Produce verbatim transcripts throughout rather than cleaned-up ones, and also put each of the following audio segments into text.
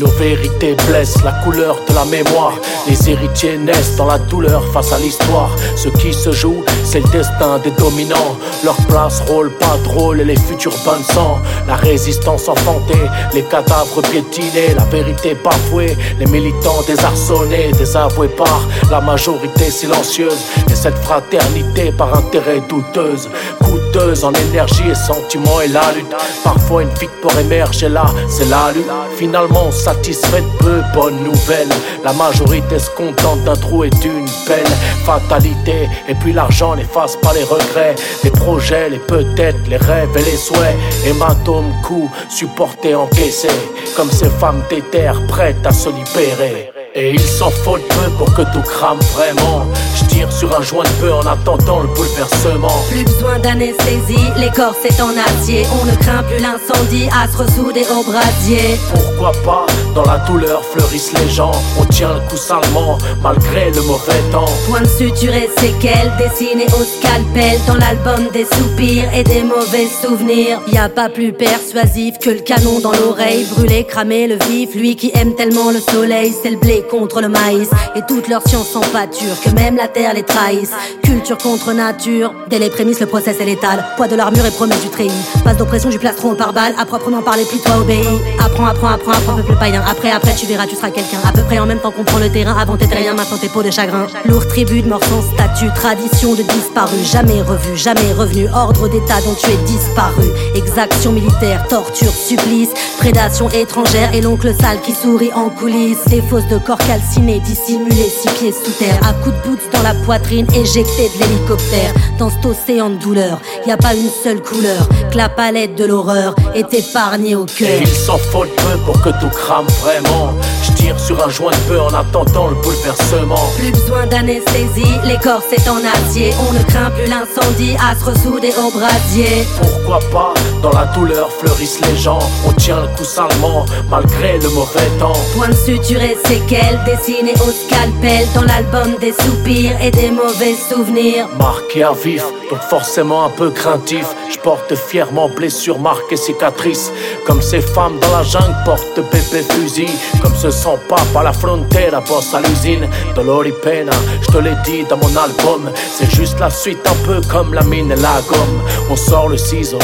leur vérité blesse, la couleur de la mémoire. Les héritiers naissent dans la douleur face à l'histoire. Ce qui se joue, c'est le destin des dominants. Leur place rôle pas drôle et les futurs bains de sang. La résistance enfantée, les cadavres piétinés, la vérité bafouée, les militants désarçonnés, désavoués par la majorité silencieuse. Et cette fraternité par intérêt douteuse, coûteuse en énergie et sentiment et la lutte. Parfois une victoire émerge et là, c'est la lutte. Finalement satisfaite, peu bonne nouvelle. La majorité se contente d'un trou et d'une peine. Fatalité, et puis l'argent n'efface pas les regrets, les projets, les peut-être, les rêves et les souhaits. Hématome, coups, supportés, encaissés, comme ces femmes d'éther prêtes à se libérer. Et il s'en faut de peu pour que tout crame vraiment. Je tire sur un joint de peu en attendant le bouleversement. Plus besoin d'anesthésie, les corps c'est en acier. On ne craint plus l'incendie, à se ressouder au brasier. Pourquoi pas, dans la douleur fleurissent les gens. On tient le coup salement, malgré le mauvais temps. Point de suture et séquelles, dessinées au scalpel. Dans l'album des soupirs et des mauvais souvenirs. Y a pas plus persuasif que le canon dans l'oreille. Brûler, cramer le vif, lui qui aime tellement le soleil. C'est le blé contre le maïs, et toute leur science s'en pâture, que même la terre les trahisse. Culture contre nature, dès les prémices le process est létal. Poids de l'armure et promesse du treillis, passe d'oppression du plastron au pare-balles. À proprement parler, puis toi obéis. Apprends, apprends, apprends, apprends, peuple païen. Après, après, tu verras, tu seras quelqu'un. À peu près en même temps qu'on prend le terrain. Avant t'étais rien, maintenant tes peaux de chagrin. Lourd tribut de mort sans statut, tradition de disparu, jamais revu, jamais revenu. Ordre d'état dont tu es disparu. Exaction militaire, torture, supplice, prédation étrangère et l'oncle sale qui sourit en coulisses. Des fausses de corps calcinés, dissimulés, six pieds sous terre. À coups de boots dans la poitrine, éjectés de l'hélicoptère. Dans cet océan de douleur, y a pas une seule couleur que la palette de l'horreur est épargnée au cœur. Et il s'en faut de peu pour que tout crame vraiment. Je tire sur un joint de peu en attendant le bouleversement. Plus besoin d'anesthésie, les corps c'est en acier. On ne craint plus l'incendie, à se ressouder au brasier. Pourquoi pas, dans la douleur fleurissent les gens. On tient le coup salement, malgré le mauvais temps. Point de suture et séquelles, dessinées au scalpel. Dans l'album des soupirs et des mauvais souvenirs. Marqué à vif, donc forcément un peu craintif. Je porte fièrement blessures, marques et cicatrices. Comme ces femmes dans la jungle portent bébé fusil. Comme ce sang pape à la frontière, bosse à l'usine. Dolor y pena, je te l'ai dit dans mon album. C'est juste la suite un peu comme la mine et la gomme. On sort le ciseau,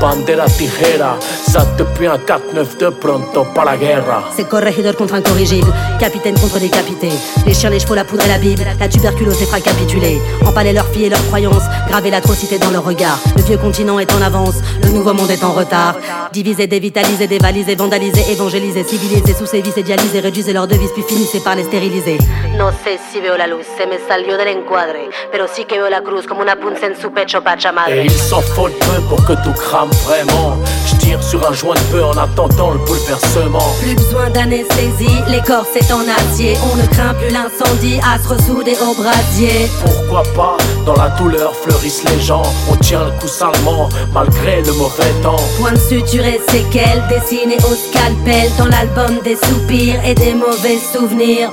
bandera tijera, ça depuis un quatre neuf de pronto pa la guerra. C'est corregidor contre incorrigible, capitaine contre décapité. Les chiens, les chevaux, la poudre et la Bible, la tuberculose les fera capituler. Empaler leurs filles et leurs croyances, graver l'atrocité dans leur regard. Le vieux continent est en avance, le nouveau monde est en retard. Diviser, dévitaliser, dévaliser, vandaliser, évangéliser, civiliser, sous ses vices et dialyser, réduiser leurs devises, puis finissez par les stériliser. No sé si veo la luz, se me salió del encuadre, pero sí que veo la cruz como una punza en su pecho, pachamadre. Et il s'en faut peu pour que tout crame vraiment. Je tire sur un joint de peu en attendant le bouleversement. Plus besoin d'anesthésie, les corps c'est en acier. On ne craint plus l'incendie, à se ressouder au brasier. Pourquoi pas, dans la douleur fleurissent les gens. On tient le coup salement, malgré le mauvais temps. Point de suture et séquelles, dessinées au scalpel. Dans l'album des soupirs et des mauvais souvenirs.